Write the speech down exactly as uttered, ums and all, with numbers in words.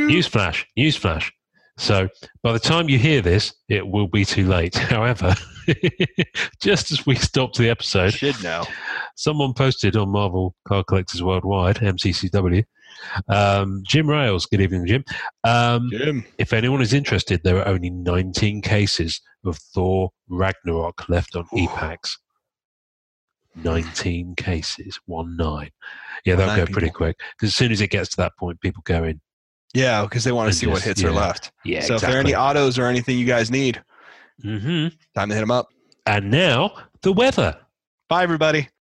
Newsflash, newsflash. So by the time you hear this, it will be too late. However, just as we stopped the episode, should know. Someone posted on Marvel Car Collectors Worldwide, M C C W. Um, Jim Rails, good evening, Jim. Um, Jim. If anyone is interested, there are only nineteen cases of Thor Ragnarok left on E PAX. nineteen cases, one nine. Yeah, they'll go pretty quick. Because as soon as it gets to that point, people go in. Yeah, because they want to see just, what hits yeah. are left. Yeah, so exactly. If there are any autos or anything you guys need, mm-hmm. time to hit them up. And now, the weather. Bye, everybody.